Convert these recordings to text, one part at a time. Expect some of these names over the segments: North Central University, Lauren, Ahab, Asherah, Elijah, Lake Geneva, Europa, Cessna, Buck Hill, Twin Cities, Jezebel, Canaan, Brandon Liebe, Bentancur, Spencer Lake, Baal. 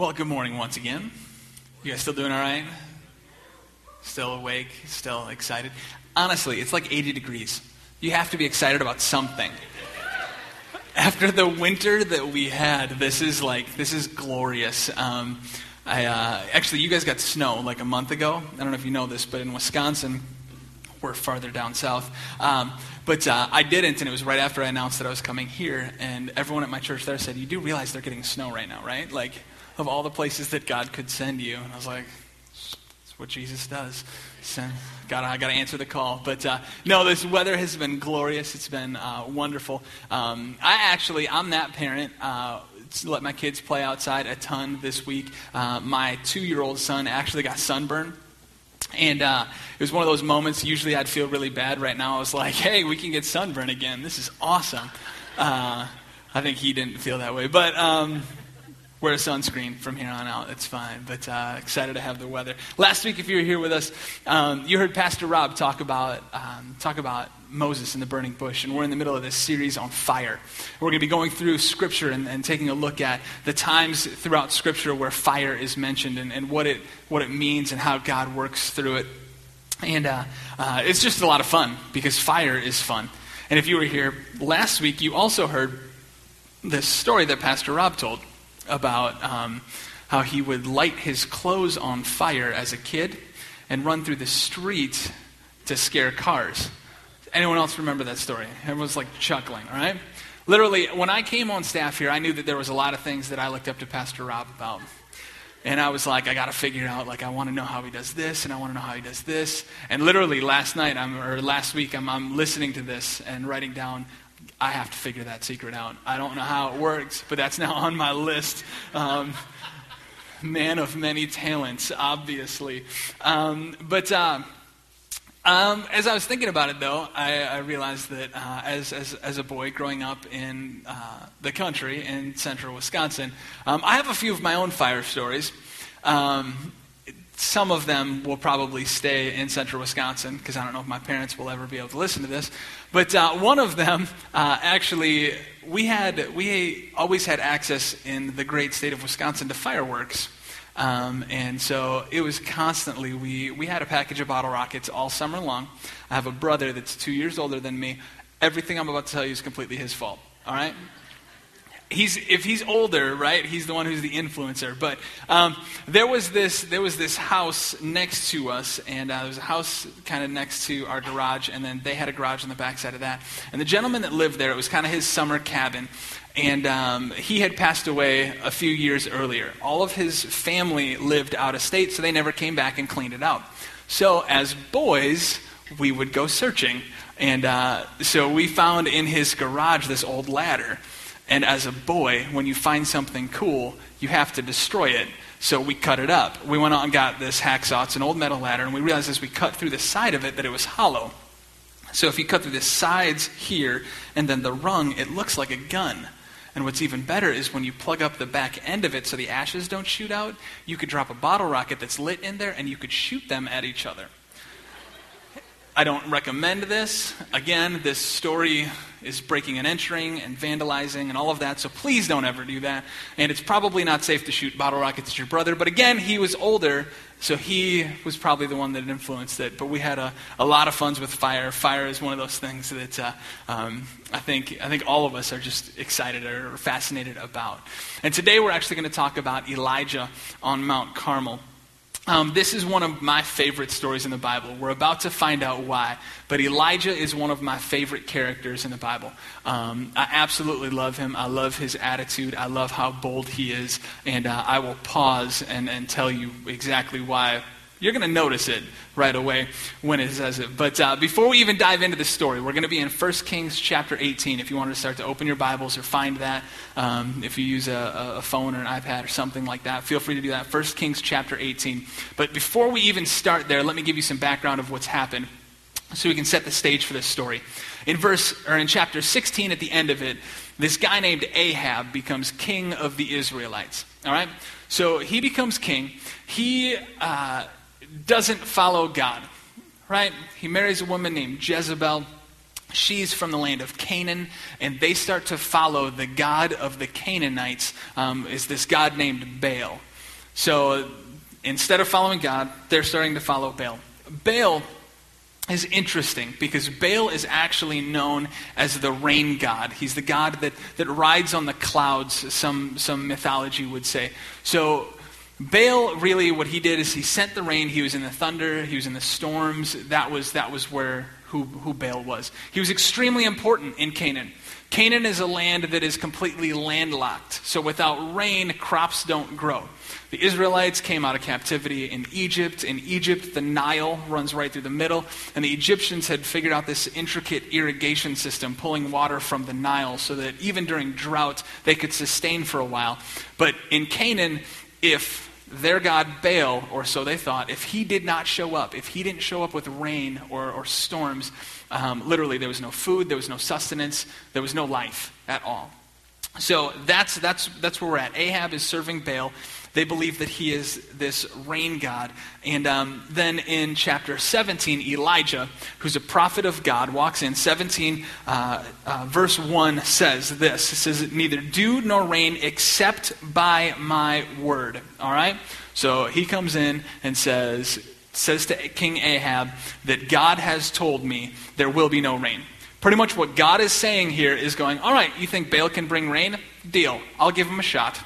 Well, good morning once again. You guys still doing all right? Still awake? Still excited? Honestly, it's like 80 degrees. You have to be excited about something. After the winter that we had, this is glorious. Actually, you guys got snow like a month ago. I don't know if you know this, but in Wisconsin, we're farther down south. But I didn't, and it was right after I announced that I was coming here, and everyone at my church there said, you do realize they're getting snow right now, right? Like, of all the places that God could send you. And I was like, that's what Jesus does. I got to answer the call. But this weather has been glorious. It's been wonderful. I'm that parent. Let my kids play outside a ton this week. My 2-year-old son actually got sunburned. And it was one of those moments, usually I'd feel really bad. Right now I was like, hey, we can get sunburned again. This is awesome. I think he didn't feel that way. But wear a sunscreen from here on out. It's fine. But excited to have the weather. Last week, if you were here with us, you heard Pastor Rob talk about Moses in the burning bush, and we're in the middle of this series on fire. We're going to be going through Scripture and taking a look at the times throughout Scripture where fire is mentioned and what it means and how God works through it. And it's just a lot of fun because fire is fun. And if you were here last week, you also heard this story that Pastor Rob told about how he would light his clothes on fire as a kid and run through the street to scare cars. Anyone else remember that story? Everyone's like chuckling, all right? Literally, when I came on staff here, I knew that there was a lot of things that I looked up to Pastor Rob about. And I was like, I got to figure out, like, I want to know how he does this, and I want to know how he does this. And literally last week, I'm listening to this and writing down, I have to figure that secret out. I don't know how it works, but that's now on my list. Man of many talents, obviously. As I was thinking about it, though, I realized that as a boy growing up in the country in central Wisconsin, I have a few of my own fire stories. Some of them will probably stay in central Wisconsin because I don't know if my parents will ever be able to listen to this. But one of them, actually, we always had access in the great state of Wisconsin to fireworks. And so it was constantly, we had a package of bottle rockets all summer long. I have a brother that's 2 years older than me. Everything I'm about to tell you is completely his fault, all right? If he's older, right, he's the one who's the influencer. But there was this house next to us, and there was a house kind of next to our garage, and then they had a garage on the backside of that. And the gentleman that lived there, it was kind of his summer cabin, and he had passed away a few years earlier. All of his family lived out of state, so they never came back and cleaned it out. So as boys, we would go searching, and so we found in his garage this old ladder. And as a boy, when you find something cool, you have to destroy it. So we cut it up. We went out and got this hacksaw. It's an old metal ladder. And we realized as we cut through the side of it that it was hollow. So if you cut through the sides here and then the rung, it looks like a gun. And what's even better is when you plug up the back end of it so the ashes don't shoot out, you could drop a bottle rocket that's lit in there and you could shoot them at each other. I don't recommend this. Again, this story is breaking and entering and vandalizing and all of that, so please don't ever do that. And it's probably not safe to shoot bottle rockets at your brother, but again, he was older, so he was probably the one that influenced it. But we had a lot of fun with fire. Fire is one of those things that I think all of us are just excited or fascinated about. And today we're actually going to talk about Elijah on Mount Carmel. This is one of my favorite stories in the Bible. We're about to find out why, but Elijah is one of my favorite characters in the Bible. I absolutely love him. I love his attitude. I love how bold he is, and I will pause and tell you exactly why. You're going to notice it right away when it says it. But before we even dive into the story, we're going to be in 1 Kings chapter 18. If you wanted to start to open your Bibles or find that, if you use a phone or an iPad or something like that, feel free to do that. 1 Kings chapter 18. But before we even start there, let me give you some background of what's happened so we can set the stage for this story. In chapter 16 at the end of it, this guy named Ahab becomes king of the Israelites. All right? So he becomes king. He doesn't follow God, right? He marries a woman named Jezebel. She's from the land of Canaan, and they start to follow the god of the Canaanites, is this god named Baal. So instead of following God, they're starting to follow Baal. Baal is interesting because Baal is actually known as the rain god. He's the god that rides on the clouds, some mythology would say. So Baal, really what he did is he sent the rain. He was in the thunder. He was in the storms. That was who Baal was. He was extremely important in Canaan. Canaan is a land that is completely landlocked. So without rain, crops don't grow. The Israelites came out of captivity in Egypt. In Egypt, the Nile runs right through the middle. And the Egyptians had figured out this intricate irrigation system, pulling water from the Nile so that even during drought, they could sustain for a while. But in Canaan, if their god Baal, or so they thought, if he did not show up, if he didn't show up with rain or storms, literally there was no food, there was no sustenance, there was no life at all. So that's where we're at. Ahab is serving Baal. They believe that he is this rain god. And then in chapter 17, Elijah, who's a prophet of God, walks in. 17, verse 1 says this. It says, neither dew nor rain except by my word. All right? So he comes in and says to King Ahab that God has told me there will be no rain. Pretty much what God is saying here is going, all right, you think Baal can bring rain? Deal. I'll give him a shot.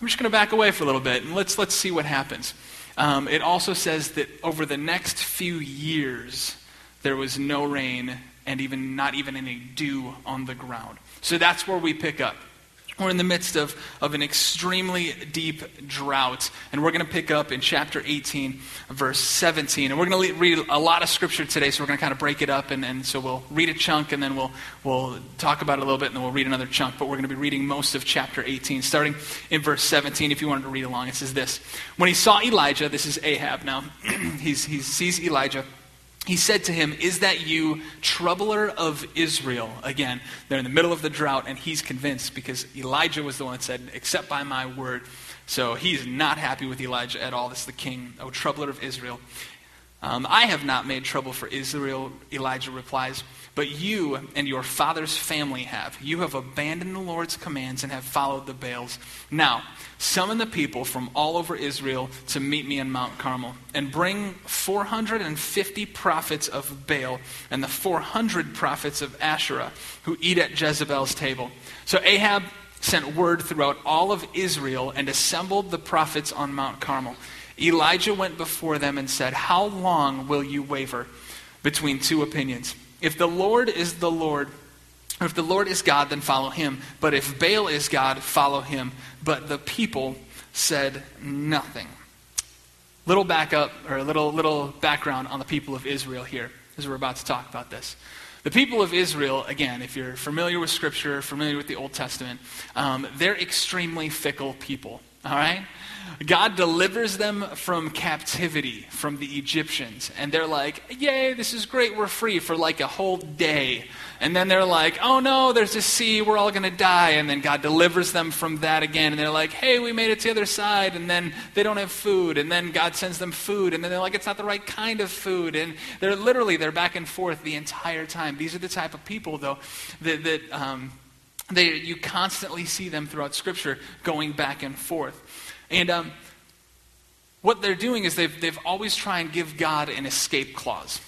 I'm just going to back away for a little bit, and let's see what happens. It also says that over the next few years, there was no rain and not even any dew on the ground. So that's where we pick up. We're in the midst of an extremely deep drought, and we're going to pick up in chapter 18, verse 17. And we're going to read a lot of scripture today, so we're going to kind of break it up, and so we'll read a chunk, and then we'll talk about it a little bit, and then we'll read another chunk. But we're going to be reading most of chapter 18, starting in verse 17, if you wanted to read along. It says this. When he saw Elijah, this is Ahab now, he sees Elijah. He said to him, is that you, troubler of Israel? Again, they're in the middle of the drought, and he's convinced because Elijah was the one that said, except by my word. So he's not happy with Elijah at all. This is the king, O troubler of Israel. I have not made trouble for Israel, Elijah replies, but you and your father's family have. You have abandoned the Lord's commands and have followed the Baals. Now, summon the people from all over Israel to meet me in Mount Carmel, and bring 450 prophets of Baal and the 400 prophets of Asherah who eat at Jezebel's table. So Ahab sent word throughout all of Israel and assembled the prophets on Mount Carmel. Elijah went before them and said, how long will you waver between two opinions? If the Lord is the Lord, if the Lord is God, then follow him. But if Baal is God, follow him. But the people said nothing. Little backup, or a little background on the people of Israel here, as we're about to talk about this. The people of Israel, again, if you're familiar with Scripture, familiar with the Old Testament, they're extremely fickle people, all right? God delivers them from captivity, from the Egyptians. And they're like, yay, this is great, we're free for like a whole day. And then they're like, oh no, there's a sea, we're all going to die. And then God delivers them from that again. And they're like, hey, we made it to the other side. And then they don't have food. And then God sends them food. And then they're like, it's not the right kind of food. And they're back and forth the entire time. These are the type of people, though, that you constantly see them throughout Scripture going back and forth. And what they're doing is they've always tried and give God an escape clause.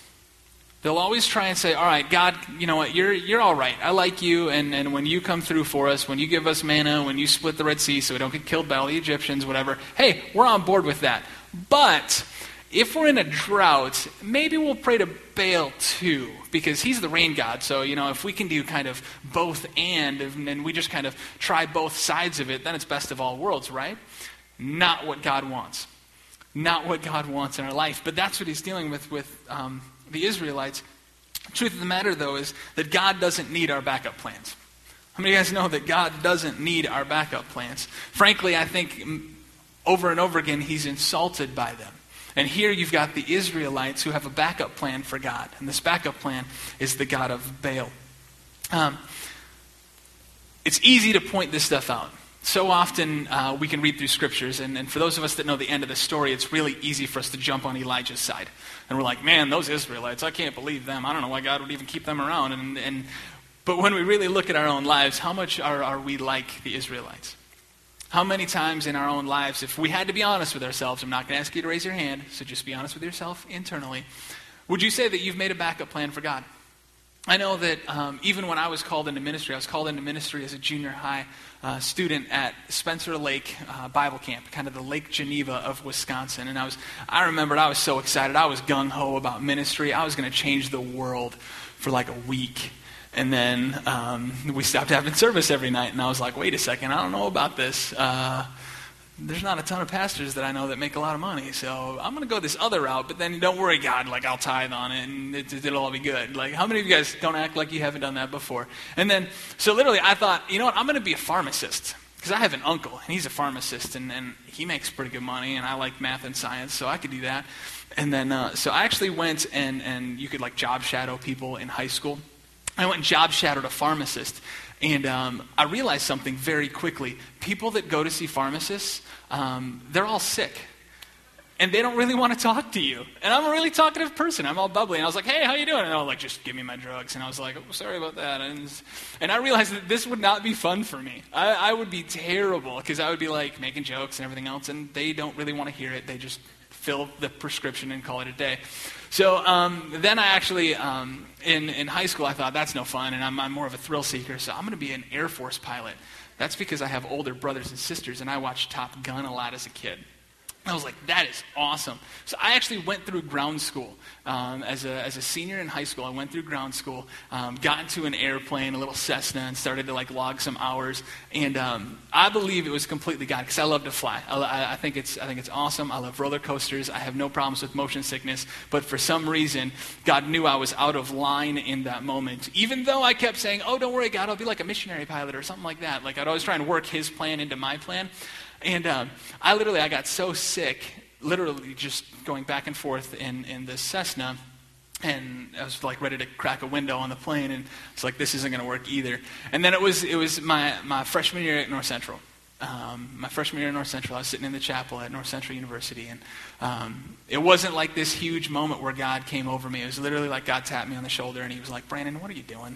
They'll always try and say, all right, God, you know what, you're all right. I like you, and when you come through for us, when you give us manna, when you split the Red Sea so we don't get killed by all the Egyptians, whatever, hey, we're on board with that. But if we're in a drought, maybe we'll pray to Baal too, because he's the rain god. So, you know, if we can do kind of both and we just kind of try both sides of it, then it's best of all worlds, right? Not what God wants. Not what God wants in our life. But that's what he's dealing with the Israelites. Truth of the matter, though, is that God doesn't need our backup plans. How many of you guys know that God doesn't need our backup plans? Frankly, I think over and over again, he's insulted by them. And here you've got the Israelites who have a backup plan for God. And this backup plan is the God of Baal. It's easy to point this stuff out. So often we can read through scriptures, and for those of us that know the end of the story, it's really easy for us to jump on Elijah's side. And we're like, man, those Israelites, I can't believe them. I don't know why God would even keep them around. But when we really look at our own lives, how much are we like the Israelites? How many times in our own lives, if we had to be honest with ourselves, I'm not going to ask you to raise your hand, so just be honest with yourself internally, would you say that you've made a backup plan for God? I know that even when I was called into ministry, I was called into ministry as a junior high student at Spencer Lake Bible Camp, kind of the Lake Geneva of Wisconsin. And I remembered I was so excited. I was gung-ho about ministry. I was going to change the world for like a week. And then we stopped having service every night, and I was like, wait a second, I don't know about this. There's not a ton of pastors that I know that make a lot of money, so I'm going to go this other route, but then don't worry, God, like I'll tithe on it, and it'll all be good. Like, how many of you guys don't act like you haven't done that before? And then, so literally I thought, you know what, I'm going to be a pharmacist, because I have an uncle, and he's a pharmacist, and he makes pretty good money, and I like math and science, so I could do that. And then, so I actually went, and you could like job shadow people in high school. I went and job shadowed a pharmacist, and I realized something very quickly. People that go to see pharmacists, they're all sick, and they don't really want to talk to you. And I'm a really talkative person. I'm all bubbly, and I was like, hey, how you doing? And they're all like, just give me my drugs. And I was like, oh, sorry about that. And I realized that this would not be fun for me. I would be terrible, because I would be like making jokes and everything else, and they don't really want to hear it. They just fill the prescription and call it a day. So then I actually, in high school, I thought, that's no fun, and I'm more of a thrill seeker, so I'm going to be an Air Force pilot. That's because I have older brothers and sisters, and I watched Top Gun a lot as a kid. I was like, that is awesome. So I actually went through ground school. As a senior in high school, I went through ground school, got into an airplane, a little Cessna, and started to like log some hours. And I believe it was completely God, because I love to fly. I think it's awesome. I love roller coasters. I have no problems with motion sickness. But for some reason, God knew I was out of line in that moment. Even though I kept saying, oh, don't worry, God, I'll be like a missionary pilot or something like that. Like I'd always try and work his plan into my plan. And I got so sick, literally just going back and forth in this Cessna, and I was like ready to crack a window on the plane, and it's like, this isn't going to work either. And then it was my freshman year at North Central. I was sitting in the chapel at North Central University, and it wasn't like this huge moment where God came over me. It was literally like God tapped me on the shoulder, and he was like, Brandon, what are you doing?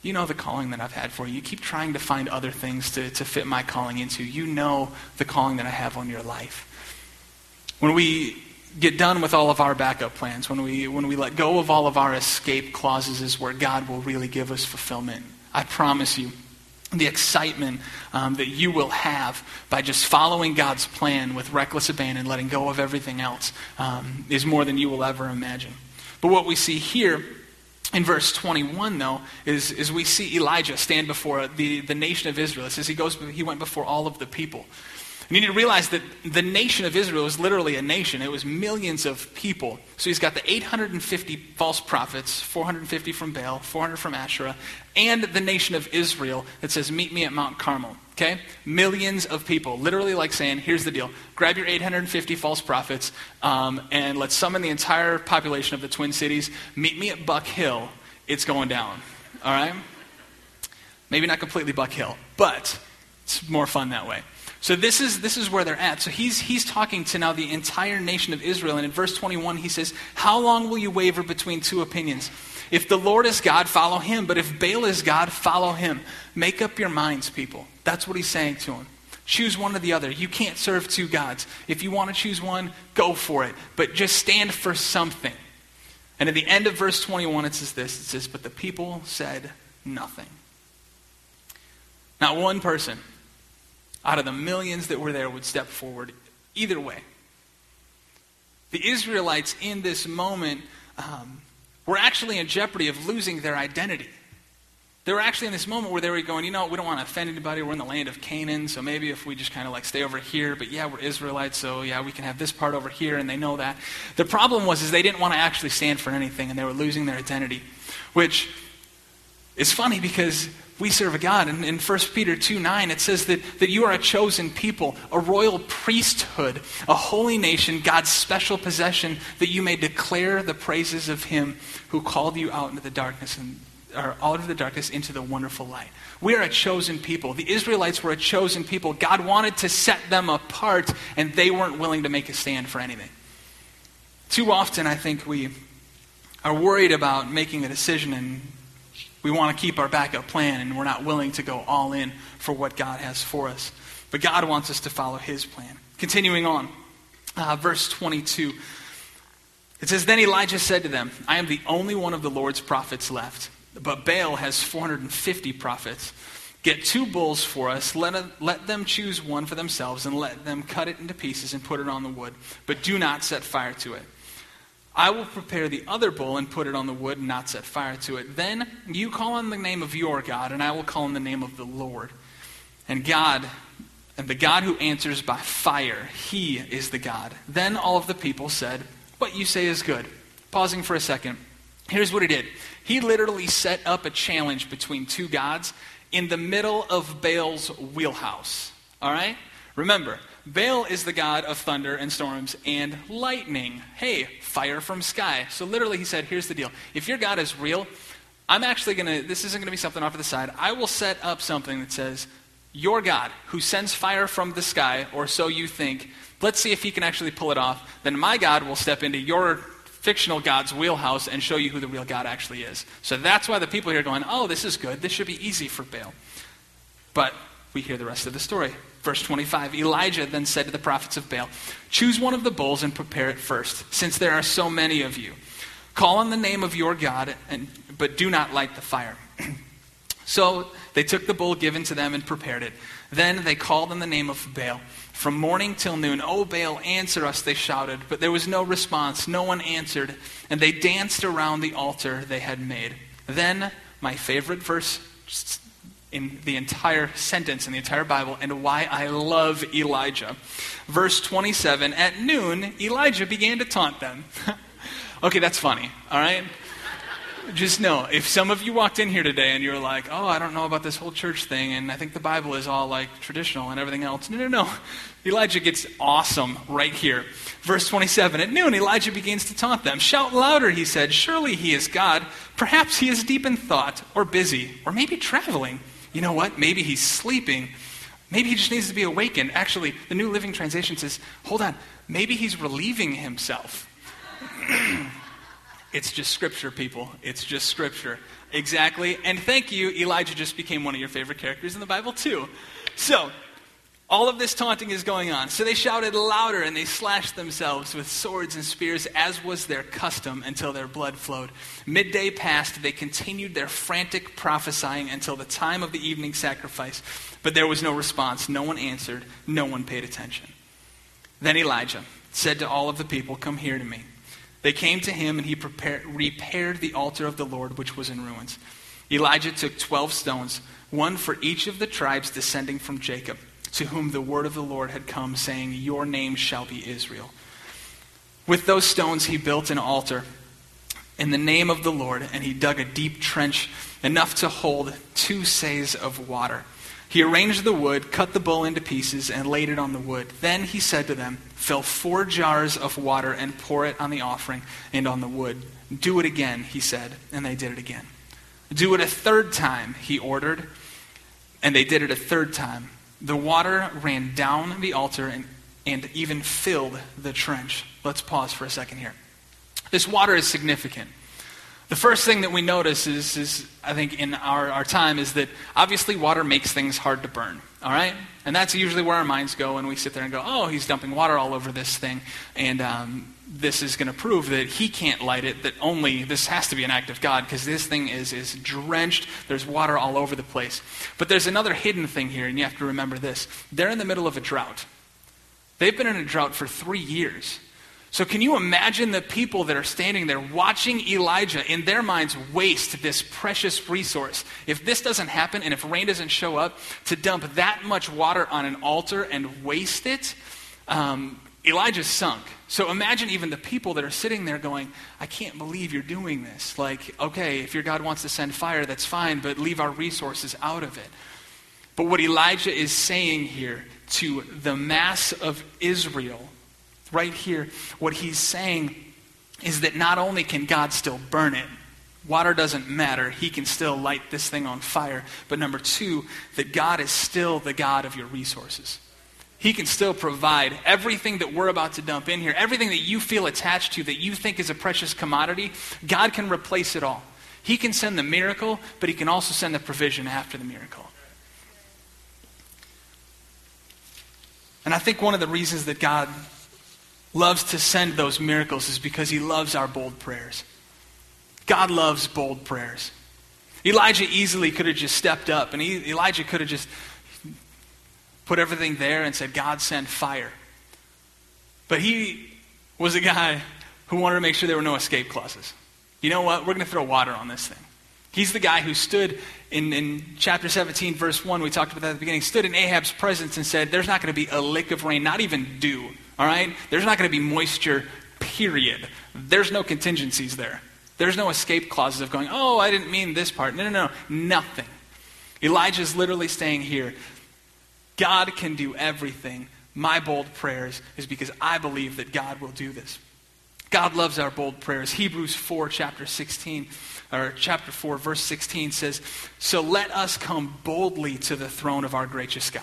You know the calling that I've had for you. You keep trying to find other things to fit my calling into. You know the calling that I have on your life. When we get done with all of our backup plans, when we let go of all of our escape clauses, is where God will really give us fulfillment. I promise you, the excitement that you will have by just following God's plan with reckless abandon, letting go of everything else, is more than you will ever imagine. But what we see here in verse 21, though, is we see Elijah stand before the nation of Israel. It says he went before all of the people. And you need to realize that the nation of Israel was literally a nation. It was millions of people. So he's got the 850 false prophets, 450 from Baal, 400 from Asherah, and the nation of Israel that says, meet me at Mount Carmel. Okay? Millions of people. Literally like saying, here's the deal. Grab your 850 false prophets and let's summon the entire population of the Twin Cities. Meet me at Buck Hill. It's going down. All right? Maybe not completely Buck Hill, but it's more fun that way. So this is where they're at. So he's talking to now the entire nation of Israel. And in verse 21, he says, how long will you waver between two opinions? If the Lord is God, follow him. But if Baal is God, follow him. Make up your minds, people. That's what he's saying to him. Choose one or the other. You can't serve two gods. If you want to choose one, go for it. But just stand for something. And at the end of verse 21, it says this. It says, but the people said nothing. Not one person out of the millions that were there would step forward either way. The Israelites in this moment were actually in jeopardy of losing their identity. They were actually in this moment where they were going, you know, we don't want to offend anybody. We're in the land of Canaan, so maybe if we just kind of like stay over here, but yeah, we're Israelites, so yeah, we can have this part over here, and they know that. The problem was they didn't want to actually stand for anything, and they were losing their identity, which is funny because we serve a God. And in 1 Peter 2:9, it says that you are a chosen people, a royal priesthood, a holy nation, God's special possession, that you may declare the praises of him who called you out of the darkness into the wonderful light. We are a chosen people. The Israelites were a chosen people. God wanted to set them apart, and they weren't willing to make a stand for anything. Too often, I think we are worried about making a decision, and we want to keep our backup plan, and we're not willing to go all in for what God has for us. But God wants us to follow his plan. Continuing on, verse 22. It says, "Then Elijah said to them, I am the only one of the Lord's prophets left, but Baal has 450 prophets. Get two bulls for us, let them choose one for themselves, and let them cut it into pieces and put it on the wood, but do not set fire to it. I will prepare the other bull and put it on the wood and not set fire to it. Then you call on the name of your God, and I will call on the name of the Lord. And the God who answers by fire, he is the God." Then all of the people said, "What you say is good." Pausing for a second, here's what he did. He literally set up a challenge between two gods in the middle of Baal's wheelhouse. All right? Remember, Baal is the god of thunder and storms and lightning. Hey, fire from sky. So literally he said, here's the deal. If your God is real, I'm actually going to, this isn't going to be something off to the side. I will set up something that says, your God who sends fire from the sky, or so you think, let's see if he can actually pull it off. Then my God will step into your fictional God's wheelhouse and show you who the real God actually is. So that's why the people here are going, oh, this is good. This should be easy for Baal. But we hear the rest of the story. Verse 25, Elijah then said to the prophets of Baal, "Choose one of the bulls and prepare it first, since there are so many of you. Call on the name of your God, but do not light the fire." So they took the bull given to them and prepared it. Then they called on the name of Baal. From morning till noon, "O Baal, answer us," they shouted. But there was no response. No one answered. And they danced around the altar they had made. Then, my favorite verse in the entire sentence in the entire Bible, and why I love Elijah. Verse 27, "At noon, Elijah began to taunt them." Okay, that's funny, all right? Just know, if some of you walked in here today and you were like, oh, I don't know about this whole church thing, and I think the Bible is all like traditional and everything else. No. Elijah gets awesome right here. Verse 27, "At noon, Elijah begins to taunt them. 'Shout louder,' he said. 'Surely he is God. Perhaps he is deep in thought, or busy, or maybe traveling. You know what? Maybe he's sleeping. Maybe he just needs to be awakened.'" Actually, the New Living Translation says, hold on, maybe he's relieving himself. It's just scripture, people. It's just scripture. Exactly. And thank you, Elijah just became one of your favorite characters in the Bible too. So, all of this taunting is going on. "So they shouted louder and they slashed themselves with swords and spears, as was their custom, until their blood flowed. Midday passed. They continued their frantic prophesying until the time of the evening sacrifice. But there was no response. No one answered. No one paid attention. Then Elijah said to all of the people, 'Come here to me.' They came to him, and he repaired the altar of the Lord, which was in ruins. Elijah took 12 stones, one for each of the tribes descending from Jacob, to whom the word of the Lord had come, saying, 'Your name shall be Israel.' With those stones he built an altar in the name of the Lord, and he dug a deep trench enough to hold 2 seahs of water. He arranged the wood, cut the bull into pieces, and laid it on the wood. Then he said to them, 'Fill 4 jars of water and pour it on the offering and on the wood.' 'Do it again,' he said, and they did it again. 'Do it a third time,' he ordered, and they did it a third time. The water ran down the altar and even filled the trench." Let's pause for a second here. This water is significant. The first thing that we notice is I think, in our time, is that obviously water makes things hard to burn, all right? And that's usually where our minds go, and we sit there and go, oh, he's dumping water all over this thing, and this is going to prove that he can't light it, that only this has to be an act of God, because this thing is drenched. There's water all over the place. But there's another hidden thing here, and you have to remember this. They're in the middle of a drought. They've been in a drought for 3 years. So can you imagine the people that are standing there watching Elijah in their minds waste this precious resource? If this doesn't happen and if rain doesn't show up, to dump that much water on an altar and waste it, Elijah's sunk. So imagine even the people that are sitting there going, I can't believe you're doing this. Like, okay, if your God wants to send fire, that's fine, but leave our resources out of it. But what Elijah is saying here to the mass of Israel right here, what he's saying is that not only can God still burn it, water doesn't matter, he can still light this thing on fire, but number two, that God is still the God of your resources. He can still provide everything that we're about to dump in here, everything that you feel attached to, that you think is a precious commodity, God can replace it all. He can send the miracle, but he can also send the provision after the miracle. And I think one of the reasons that God loves to send those miracles is because he loves our bold prayers. God loves bold prayers. Elijah easily could have just stepped up, and Elijah could have just put everything there and said, God, send fire. But he was a guy who wanted to make sure there were no escape clauses. You know what? We're going to throw water on this thing. He's the guy who stood in chapter 17, verse 1, we talked about that at the beginning, stood in Ahab's presence and said, there's not going to be a lick of rain, not even dew, all right? There's not going to be moisture, period. There's no contingencies there. There's no escape clauses of going, oh, I didn't mean this part. No, nothing. Elijah's literally saying here, God can do everything. My bold prayers is because I believe that God will do this. God loves our bold prayers. Hebrews 4, chapter 4, verse 16 says, so let us come boldly to the throne of our gracious God.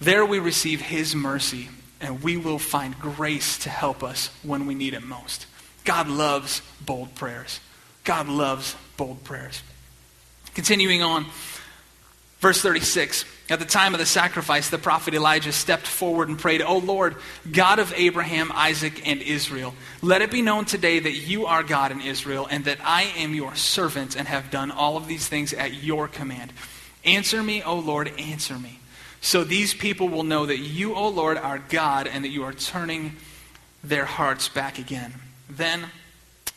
There we receive his mercy, and we will find grace to help us when we need it most. God loves bold prayers. God loves bold prayers. Continuing on, verse 36, at the time of the sacrifice, the prophet Elijah stepped forward and prayed, O Lord, God of Abraham, Isaac, and Israel, let it be known today that you are God in Israel and that I am your servant and have done all of these things at your command. Answer me, O Lord, answer me. So these people will know that you, O Lord, are God and that you are turning their hearts back again. Then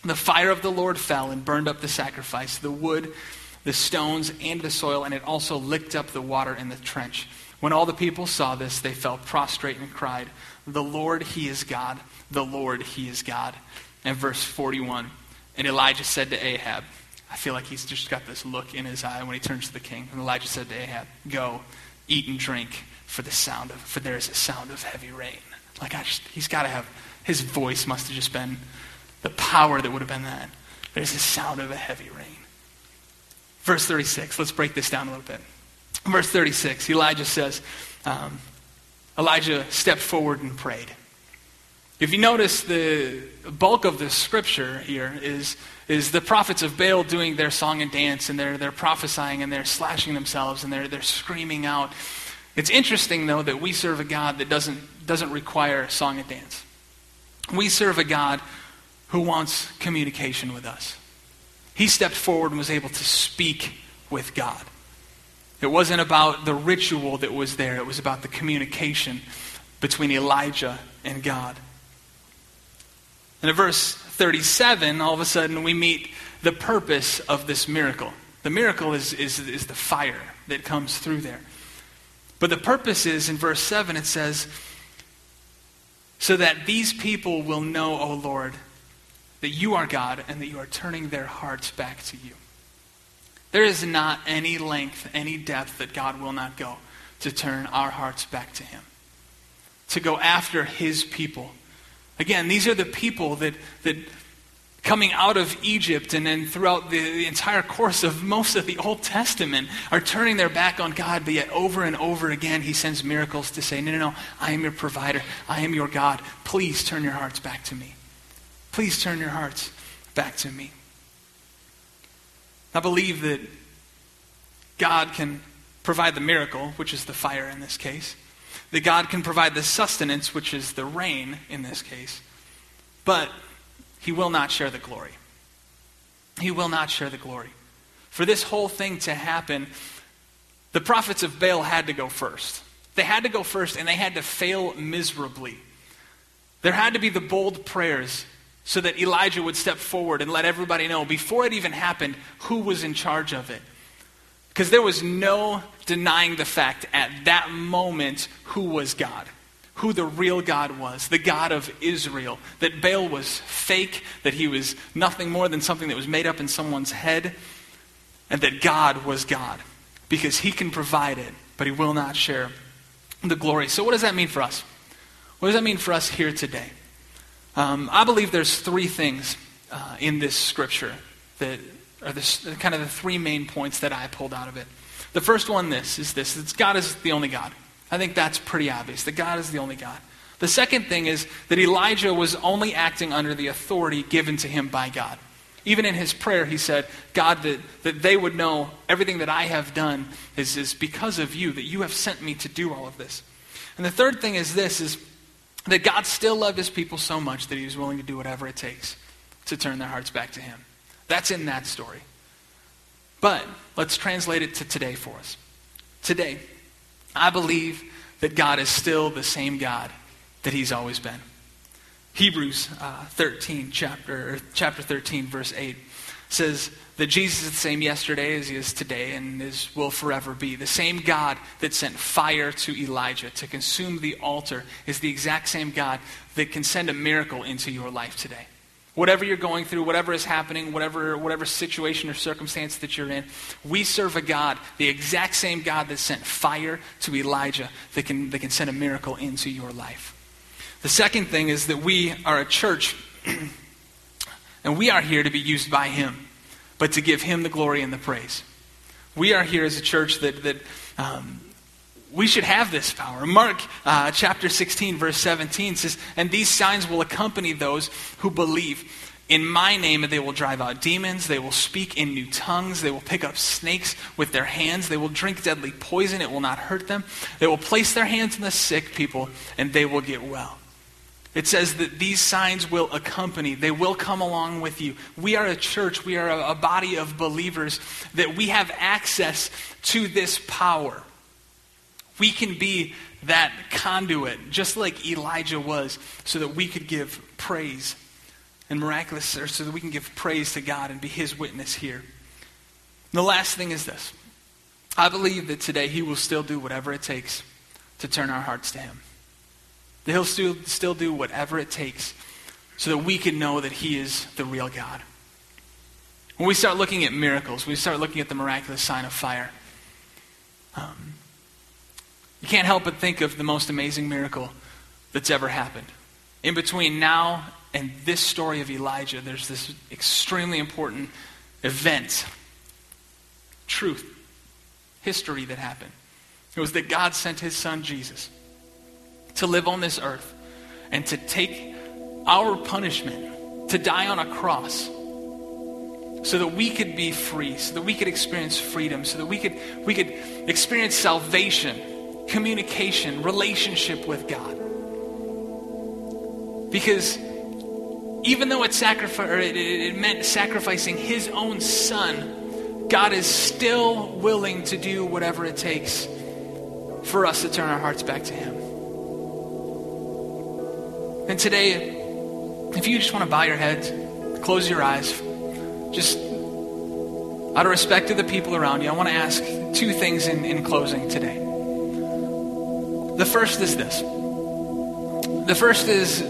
the fire of the Lord fell and burned up the sacrifice, the wood, the stones, and the soil, and it also licked up the water in the trench. When all the people saw this, they fell prostrate and cried, the Lord, he is God. The Lord, he is God. And verse 41, and Elijah said to Ahab, I feel like he's just got this look in his eye when he turns to the king. And Elijah said to Ahab, go, eat and drink, for there is a sound of heavy rain. Like he's got to have, his voice must have just been the power that would have been that. There's a sound of a heavy rain. Verse 36, let's break this down a little bit. Verse 36, Elijah says, Elijah stepped forward and prayed. If you notice, the bulk of the scripture here is the prophets of Baal doing their song and dance, and they're prophesying, and they're slashing themselves, and they're screaming out. It's interesting, though, that we serve a God that doesn't require song and dance. We serve a God who wants communication with us. He stepped forward and was able to speak with God. It wasn't about the ritual that was there. It was about the communication between Elijah and God. And in verse 37, all of a sudden we meet the purpose of this miracle. The miracle is the fire that comes through there. But the purpose is, in verse 7, it says, so that these people will know, O Lord, that you are God and that you are turning their hearts back to you. There is not any length, any depth that God will not go to turn our hearts back to him, to go after his people. Again, these are the people that coming out of Egypt and then throughout the entire course of most of the Old Testament are turning their back on God, but yet over and over again he sends miracles to say, no, I am your provider. I am your God. Please turn your hearts back to me. Please turn your hearts back to me. I believe that God can provide the miracle, which is the fire in this case. That God can provide the sustenance, which is the rain in this case. But he will not share the glory. He will not share the glory. For this whole thing to happen, the prophets of Baal had to go first. They had to go first and they had to fail miserably. There had to be the bold prayers so that Elijah would step forward and let everybody know, before it even happened, who was in charge of it. Because there was no denying the fact at that moment who was God, who the real God was, the God of Israel, that Baal was fake, that he was nothing more than something that was made up in someone's head, and that God was God, because he can provide it, but he will not share the glory. So what does that mean for us? What does that mean for us here today? I believe there's three things in this scripture that are kind of the three main points that I pulled out of it. The first one is God is the only God. I think that's pretty obvious, that God is the only God. The second thing is that Elijah was only acting under the authority given to him by God. Even in his prayer, he said, God, that they would know everything that I have done is because of you, that you have sent me to do all of this. And the third thing is this, is that God still loved his people so much that he was willing to do whatever it takes to turn their hearts back to him. That's in that story. But let's translate it to today for us. Today, I believe that God is still the same God that he's always been. Hebrews 13, chapter 13, verse 8 says that Jesus is the same yesterday as he is today and will forever be. The same God that sent fire to Elijah to consume the altar is the exact same God that can send a miracle into your life today. Whatever you're going through, whatever is happening, whatever situation or circumstance that you're in, we serve a God, the exact same God that sent fire to Elijah that can send a miracle into your life. The second thing is that we are a church, and we are here to be used by him, but to give him the glory and the praise. We are here as a church that we should have this power. Mark chapter 16, verse 17 says, "And these signs will accompany those who believe. In my name they will drive out demons, they will speak in new tongues, they will pick up snakes with their hands, they will drink deadly poison, it will not hurt them. They will place their hands on the sick people, and they will get well." It says that these signs will accompany, they will come along with you. We are a church, we are a body of believers, that we have access to this power. We can be that conduit, just like Elijah was, so that we could give praise and miraculous, or so that we can give praise to God and be his witness here. And the last thing is this. I believe that today he will still do whatever it takes to turn our hearts to him. That he'll still do whatever it takes so that we can know that he is the real God. When we start looking at miracles, we start looking at the miraculous sign of fire, you can't help but think of the most amazing miracle that's ever happened. In between now and this story of Elijah, there's this extremely important event, truth, history that happened. It was that God sent his son Jesus to live on this earth and to take our punishment, to die on a cross, so that we could be free, so that we could experience freedom, so that we could experience salvation, communication, relationship with God. Because even though it meant sacrificing his own son, God is still willing to do whatever it takes for us to turn our hearts back to him. And today, if you just want to bow your heads, close your eyes, just out of respect to the people around you, I want to ask two things in closing today. The first is this. The first is,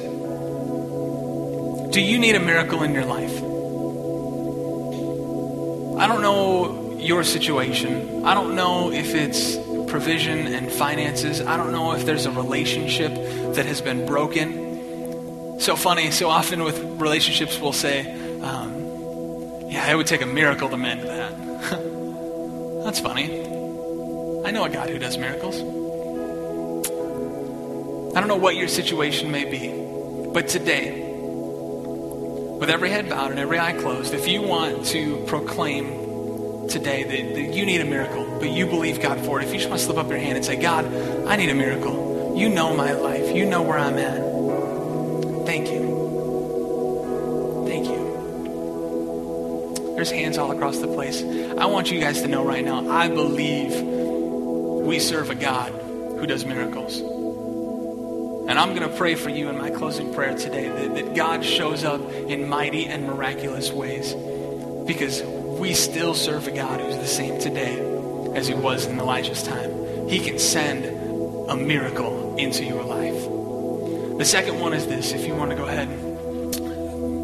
do you need a miracle in your life? I don't know your situation. I don't know if it's provision and finances. I don't know if there's a relationship that has been broken. So funny, so often with relationships we'll say, it would take a miracle to mend that. That's funny. I know a God who does miracles. I don't know what your situation may be, but today, with every head bowed and every eye closed, if you want to proclaim today that you need a miracle, but you believe God for it, if you just want to slip up your hand and say, "God, I need a miracle. You know my life. You know where I'm at. Thank you. Thank you." There's hands all across the place. I want you guys to know right now, I believe we serve a God who does miracles. And I'm going to pray for you in my closing prayer today that God shows up in mighty and miraculous ways, because we still serve a God who's the same today as he was in Elijah's time. He can send a miracle into your life. The second one is this, if you want to go ahead and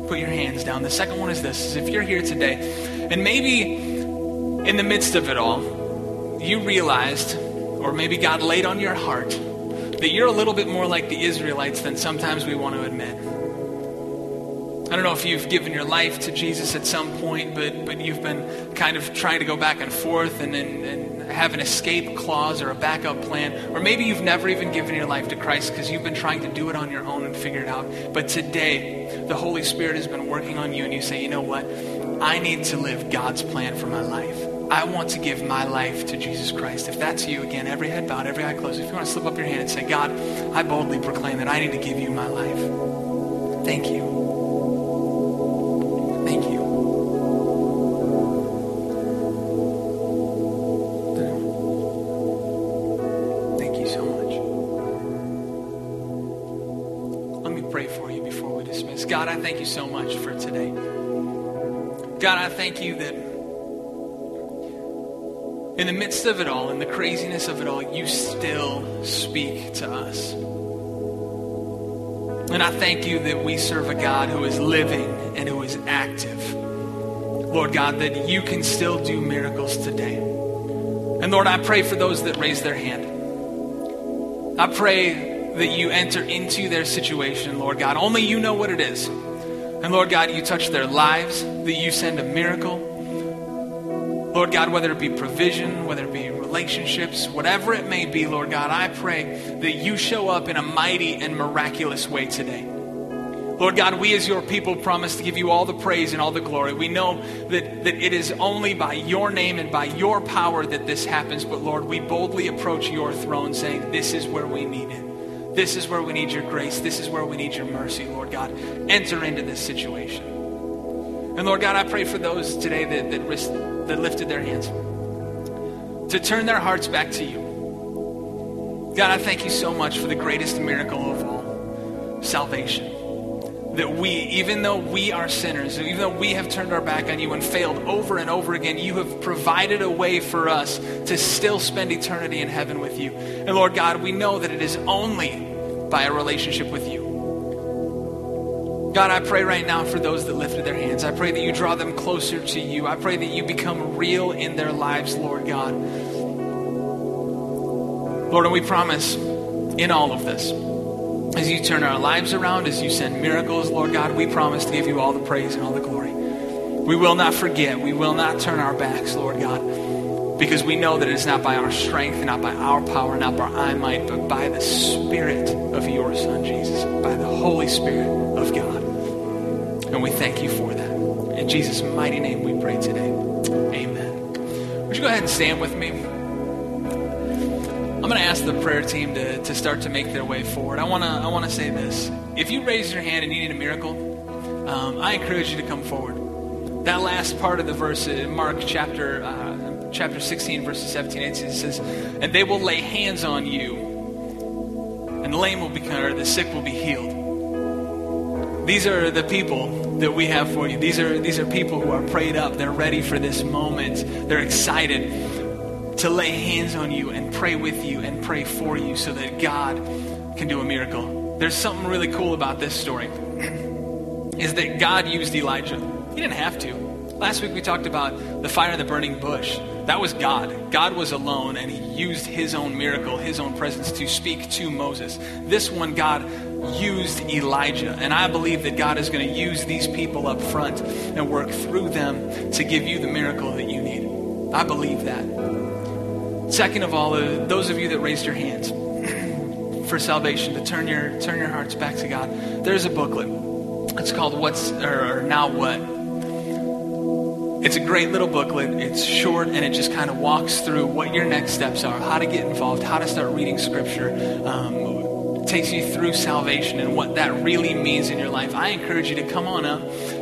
put your hands down. The second one is this, is if you're here today and maybe in the midst of it all, you realized, or maybe God laid on your heart, that you're a little bit more like the Israelites than sometimes we want to admit. I don't know if you've given your life to Jesus at some point, but you've been kind of trying to go back and forth and have an escape clause or a backup plan. Or maybe you've never even given your life to Christ because you've been trying to do it on your own and figure it out. But today, the Holy Spirit has been working on you and you say, "You know what? I need to live God's plan for my life. I want to give my life to Jesus Christ. If that's you, again, every head bowed, every eye closed, if you want to slip up your hand and say, God, I boldly proclaim that I need to give you my life. Thank you. Thank you. God, I thank you so much for today. God, I thank you that in the midst of it all, in the craziness of it all, you still speak to us. And I thank you that we serve a God who is living and who is active. Lord God, that you can still do miracles today. And Lord, I pray for those that raise their hand. I pray that you enter into their situation, Lord God. Only you know what it is. And Lord God, you touch their lives, that you send a miracle. Lord God, whether it be provision, whether it be relationships, whatever it may be, Lord God, I pray that you show up in a mighty and miraculous way today. Lord God, we as your people promise to give you all the praise and all the glory. We know that it is only by your name and by your power that this happens, but Lord, we boldly approach your throne saying, this is where we need it. This is where we need your grace. This is where we need your mercy, Lord God. Enter into this situation. And Lord God, I pray for those today that lifted their hands to turn their hearts back to you. God, I thank you so much for the greatest miracle of all, salvation. That we, even though we are sinners, even though we have turned our back on you and failed over and over again, you have provided a way for us to still spend eternity in heaven with you. And Lord God, we know that it is only by a relationship with you. God, I pray right now for those that lifted their hands. I pray that you draw them closer to you. I pray that you become real in their lives, Lord God. Lord, and we promise in all of this, as you turn our lives around, as you send miracles, Lord God, we promise to give you all the praise and all the glory. We will not forget. We will not turn our backs, Lord God, because we know that it is not by our strength, not by our power, not by our might, but by the Spirit of your Son, Jesus, by the Holy Spirit of God. And we thank you for that. In Jesus' mighty name we pray today. Amen. Would you go ahead and stand with me? I'm going to ask the prayer team to start to make their way forward. I want to say this. If you raise your hand and you need a miracle, I encourage you to come forward. That last part of the verse in Mark chapter 16, verses 17 and 18, it says, and they will lay hands on you, and the lame will be cured, or the sick will be healed. These are the people that we have for you. These are people who are prayed up. They're ready for this moment. They're excited to lay hands on you and pray with you and pray for you so that God can do a miracle. There's something really cool about this story is that God used Elijah. He didn't have to. Last week we talked about the fire and the burning bush. That was God. God was alone and he used his own miracle, his own presence to speak to Moses. This one, God used Elijah. And I believe that God is going to use these people up front and work through them to give you the miracle that you need. I believe that. Second of all, those of you that raised your hands for salvation, to turn your hearts back to God, there's a booklet. It's called Now What? It's a great little booklet. It's short and it just kind of walks through what your next steps are, how to get involved, how to start reading scripture, takes you through salvation and what that really means in your life. I encourage you to come on up,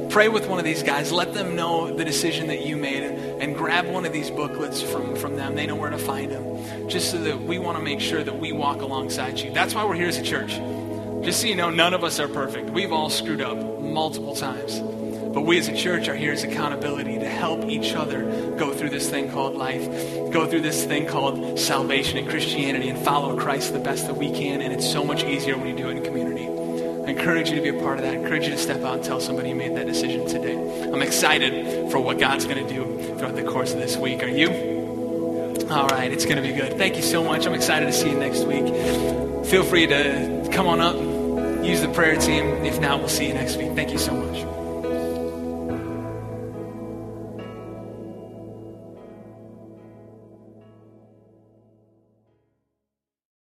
pray with one of these guys, let them know the decision that you made, and grab one of these booklets from them. They know where to find them, just so that we want to make sure that we walk alongside you. That's why we're here as a church. Just so you know, none of us are perfect. We've all screwed up multiple times. But we as a church are here as accountability to help each other go through this thing called life, go through this thing called salvation and Christianity, and follow Christ the best that we can. And it's so much easier when you do it in community. I encourage you to be a part of that. I encourage you to step out and tell somebody you made that decision today. I'm excited for what God's going to do throughout the course of this week. Are you? All right, it's going to be good. Thank you so much. I'm excited to see you next week. Feel free to come on up, use the prayer team. If not, we'll see you next week. Thank you so much.